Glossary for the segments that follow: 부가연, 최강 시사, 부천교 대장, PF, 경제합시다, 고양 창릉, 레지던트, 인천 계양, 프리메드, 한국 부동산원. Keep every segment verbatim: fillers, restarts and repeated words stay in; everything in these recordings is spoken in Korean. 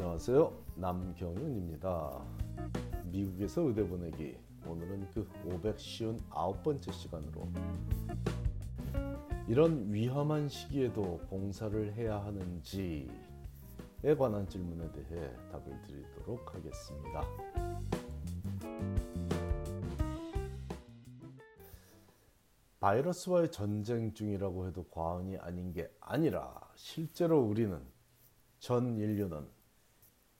안녕하세요, 남경윤입니다. 미국에서 의대 보내기, 오늘은 그 오백오십구 번째 시간으로 이런 위험한 시기에도 봉사를 해야 하는지에 관한 질문에 대해 답을 드리도록 하겠습니다. 바이러스와의 전쟁 중이라고 해도 과언이 아닌 게 아니라 실제로 우리는, 전 인류는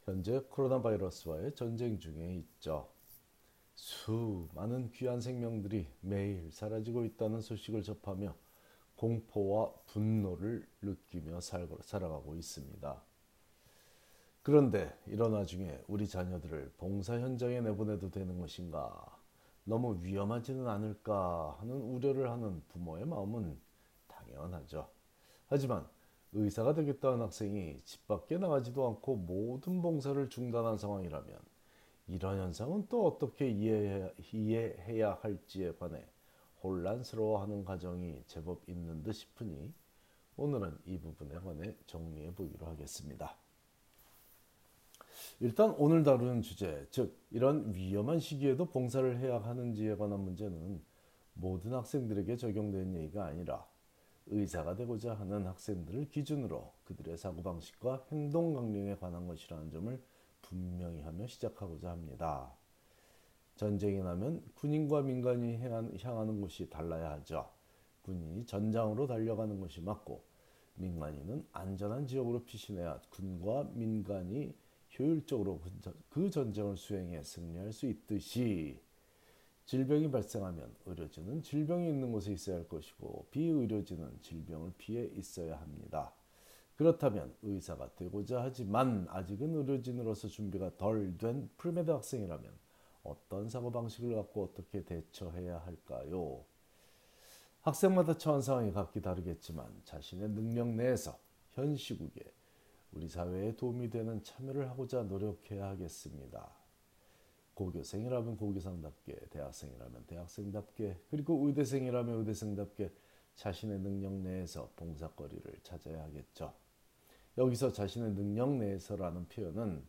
현재 코로나 바이러스와의 전쟁 중에 있죠. 수많은 귀한 생명들이 매일 사라지고 있다는 소식을 접하며 공포와 분노를 느끼며 살아가고 있습니다. 그런데 이런 와중에 우리 자녀들을 봉사 현장에 내보내도 되는 것인가, 너무 위험하지는 않을까 하는 우려를 하는 부모의 마음은 당연하죠. 하지만 의사가 되겠다는 학생이 집 밖에 나가지도 않고 모든 봉사를 중단한 상황이라면 이런 현상은 또 어떻게 이해해야, 이해해야 할지에 관해 혼란스러워하는 가정이 제법 있는 듯 싶으니 오늘은 이 부분에 관해 정리해 보기로 하겠습니다. 일단 오늘 다루는 주제, 즉 이런 위험한 시기에도 봉사를 해야 하는지에 관한 문제는 모든 학생들에게 적용되는 얘기가 아니라 의사가 되고자 하는 학생들을 기준으로 그들의 사고방식과 행동 강령에 관한 것이라는 점을 분명히 하며 시작하고자 합니다. 전쟁이 나면 군인과 민간이 향하는 곳이 달라야 하죠. 군인이 전장으로 달려가는 것이 맞고, 민간인은 안전한 지역으로 피신해야 군과 민간이 효율적으로 그 전쟁을 수행해 승리할 수 있듯이, 질병이 발생하면 의료진은 질병이 있는 곳에 있어야 할 것이고 비의료진은 질병을 피해 있어야 합니다. 그렇다면 의사가 되고자 하지만 아직은 의료진으로서 준비가 덜 된 프리메드 학생이라면 어떤 사고방식을 갖고 어떻게 대처해야 할까요? 학생마다 처한 상황이 각기 다르겠지만 자신의 능력 내에서 현 시국에 우리 사회에 도움이 되는 참여를 하고자 노력해야 하겠습니다. 고교생이라면 고교생답게, 대학생이라면 대학생답게, 그리고 의대생이라면 의대생답게 자신의 능력 내에서 봉사거리를 찾아야 하겠죠. 여기서 자신의 능력 내에서라는 표현은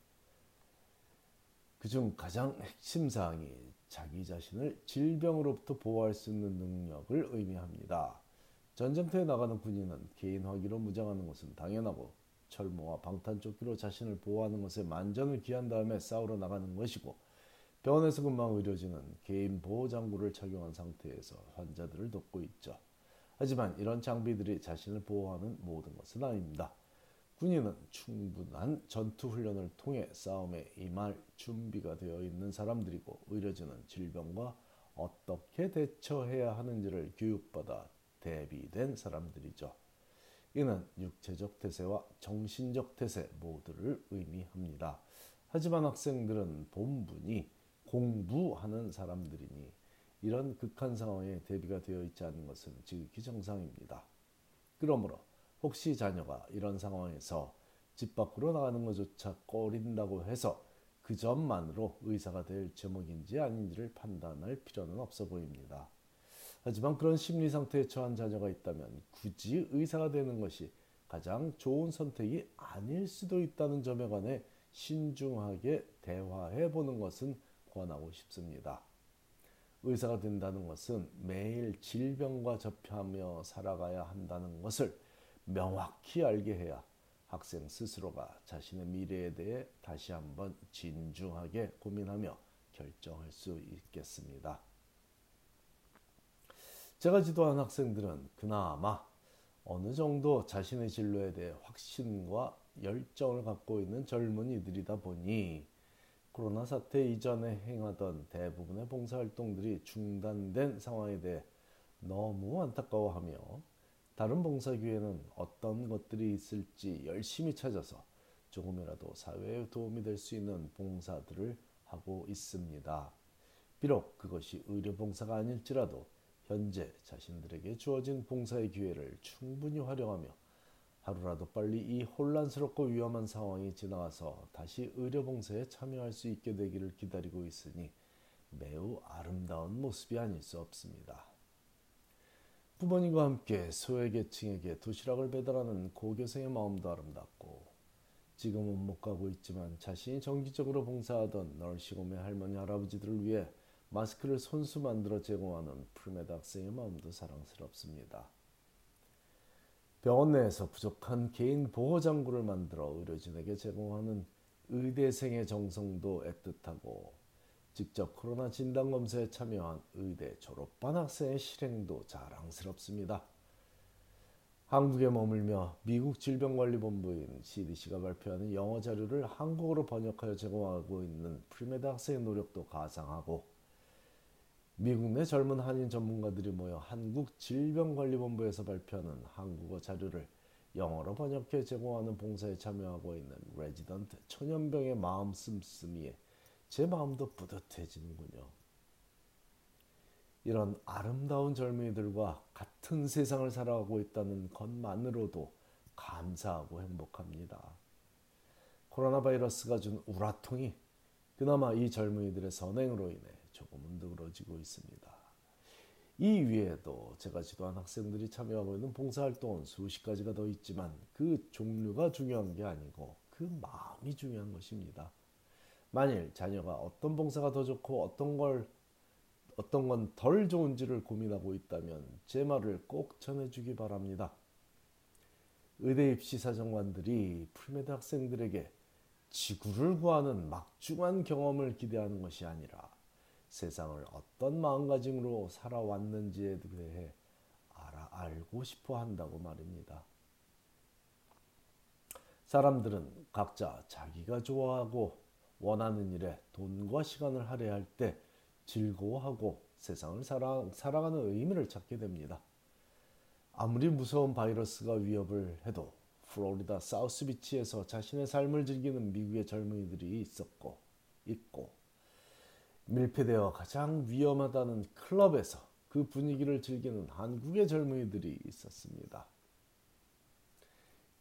그중 가장 핵심사항이 자기 자신을 질병으로부터 보호할 수 있는 능력을 의미합니다. 전쟁터에 나가는 군인은 개인화기로 무장하는 것은 당연하고 철모와 방탄조끼로 자신을 보호하는 것에 만전을 기한 다음에 싸우러 나가는 것이고, 병원에서 근무한 의료진은 개인 보호장구를 착용한 상태에서 환자들을 돕고 있죠. 하지만 이런 장비들이 자신을 보호하는 모든 것은 아닙니다. 군인은 충분한 전투훈련을 통해 싸움에 임할 준비가 되어 있는 사람들이고, 의료진은 질병과 어떻게 대처해야 하는지를 교육받아 대비된 사람들이죠. 이는 육체적 태세와 정신적 태세 모두를 의미합니다. 하지만 학생들은 본분이 공부하는 사람들이니 이런 극한 상황에 대비가 되어 있지 않은 것은 지극히 정상입니다. 그러므로 혹시 자녀가 이런 상황에서 집 밖으로 나가는 것조차 꺼린다고 해서 그 점만으로 의사가 될 제목인지 아닌지를 판단할 필요는 없어 보입니다. 하지만 그런 심리 상태에 처한 자녀가 있다면 굳이 의사가 되는 것이 가장 좋은 선택이 아닐 수도 있다는 점에 관해 신중하게 대화해 보는 것은 권하고 싶습니다. 의사가 된다는 것은 매일 질병과 접하며 살아가야 한다는 것을 명확히 알게 해야 학생 스스로가 자신의 미래에 대해 다시 한번 진중하게 고민하며 결정할 수 있겠습니다. 제가 지도한 학생들은 그나마 어느 정도 자신의 진로에 대해 확신과 열정을 갖고 있는 젊은이들이다 보니 코로나 사태 이전에 행하던 대부분의 봉사활동들이 중단된 상황에 대해 너무 안타까워하며, 다른 봉사기회는 어떤 것들이 있을지 열심히 찾아서 조금이라도 사회에 도움이 될 수 있는 봉사들을 하고 있습니다. 비록 그것이 의료봉사가 아닐지라도 현재 자신들에게 주어진 봉사의 기회를 충분히 활용하며 하루라도 빨리 이 혼란스럽고 위험한 상황이 지나가서 다시 의료봉사에 참여할 수 있게 되기를 기다리고 있으니 매우 아름다운 모습이 아닐 수 없습니다. 부모님과 함께 소외계층에게 도시락을 배달하는 고교생의 마음도 아름답고, 지금은 못 가고 있지만 자신이 정기적으로 봉사하던 널시곰의 할머니 할아버지들을 위해 마스크를 손수 만들어 제공하는 프리메드 학생의 마음도 사랑스럽습니다. 병원 내에서 부족한 개인 보호장구를 만들어 의료진에게 제공하는 의대생의 정성도 애틋하고, 직접 코로나 진단검사에 참여한 의대 졸업반 학생의 실행도 자랑스럽습니다. 한국에 머물며 미국 질병관리본부인 씨디씨가 발표하는 영어 자료를 한국어로 번역하여 제공하고 있는 프리메드 학생의 노력도 가상하고, 미국 내 젊은 한인 전문가들이 모여 한국 질병관리본부에서 발표하는 한국어 자료를 영어로 번역해 제공하는 봉사에 참여하고 있는 레지던트 천연병의 마음 씀씀이에 제 마음도 뿌듯해지는군요. 이런 아름다운 젊은이들과 같은 세상을 살아가고 있다는 것만으로도 감사하고 행복합니다. 코로나 바이러스가 준 우라통이 그나마 이 젊은이들의 선행으로 인해 조금은 누그러지고 있습니다. 이 위에도 제가 지도한 학생들이 참여하고 있는 봉사활동은 수십 가지가 더 있지만 그 종류가 중요한 게 아니고 그 마음이 중요한 것입니다. 만일 자녀가 어떤 봉사가 더 좋고 어떤 걸 어떤 건 덜 좋은지를 고민하고 있다면 제 말을 꼭 전해주기 바랍니다. 의대 입시 사정관들이 프리메드 학생들에게 지구를 구하는 막중한 경험을 기대하는 것이 아니라 세상을 어떤 마음가짐으로 살아왔는지에 대해 알아, 알고 싶어 한다고 말입니다. 사람들은 각자 자기가 좋아하고 원하는 일에 돈과 시간을 할애할 때 즐거워하고 세상을 사랑, 살아가는 의미를 찾게 됩니다. 아무리 무서운 바이러스가 위협을 해도 플로리다 사우스비치에서 자신의 삶을 즐기는 미국의 젊은이들이 있었고 있고 밀폐되어 가장 위험하다는 클럽에서 그 분위기를 즐기는 한국의 젊은이들이 있었습니다.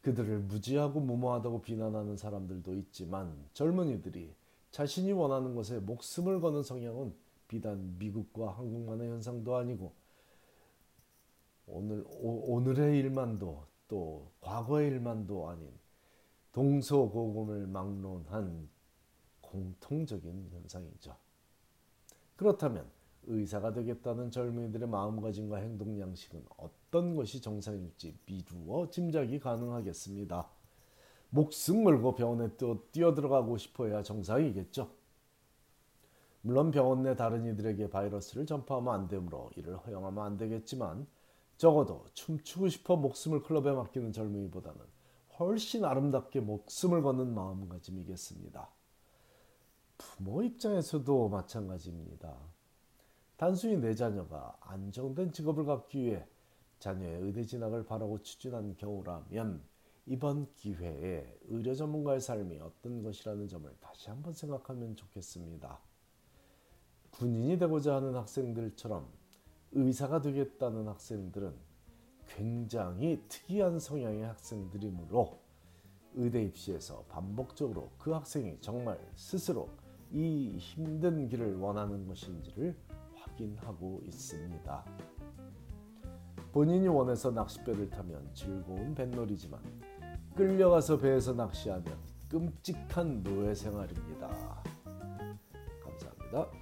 그들을 무지하고 무모하다고 비난하는 사람들도 있지만 젊은이들이 자신이 원하는 것에 목숨을 거는 성향은 비단 미국과 한국만의 현상도 아니고 오늘, 오, 오늘의 일만도 또 과거의 일만도 아닌 동서고금을 막론한 공통적인 현상이죠. 그렇다면 의사가 되겠다는 젊은이들의 마음가짐과 행동 양식은 어떤 것이 정상일지 미루어 짐작이 가능하겠습니다. 목숨 걸고 병원에 뛰어들어가고 싶어야 정상이겠죠. 물론 병원 내 다른 이들에게 바이러스를 전파하면 안 되므로 이를 허용하면 안 되겠지만 적어도 춤추고 싶어 목숨을 클럽에 맡기는 젊은이보다는 훨씬 아름답게 목숨을 거는 마음가짐이겠습니다. 부모 입장에서도 마찬가지입니다. 단순히 내 자녀가 안정된 직업을 갖기 위해 자녀의 의대 진학을 바라고 추진한 경우라면 이번 기회에 의료 전문가의 삶이 어떤 것이라는 점을 다시 한번 생각하면 좋겠습니다. 군인이 되고자 하는 학생들처럼 의사가 되겠다는 학생들은 굉장히 특이한 성향의 학생들이므로 의대 입시에서 반복적으로 그 학생이 정말 스스로 이 힘든 길을 원하는 것인지를 확인하고 있습니다. 본인이 원해서 낚싯배를 타면 즐거운 뱃놀이지만 끌려가서 배에서 낚시하면 끔찍한 노예 생활입니다. 감사합니다.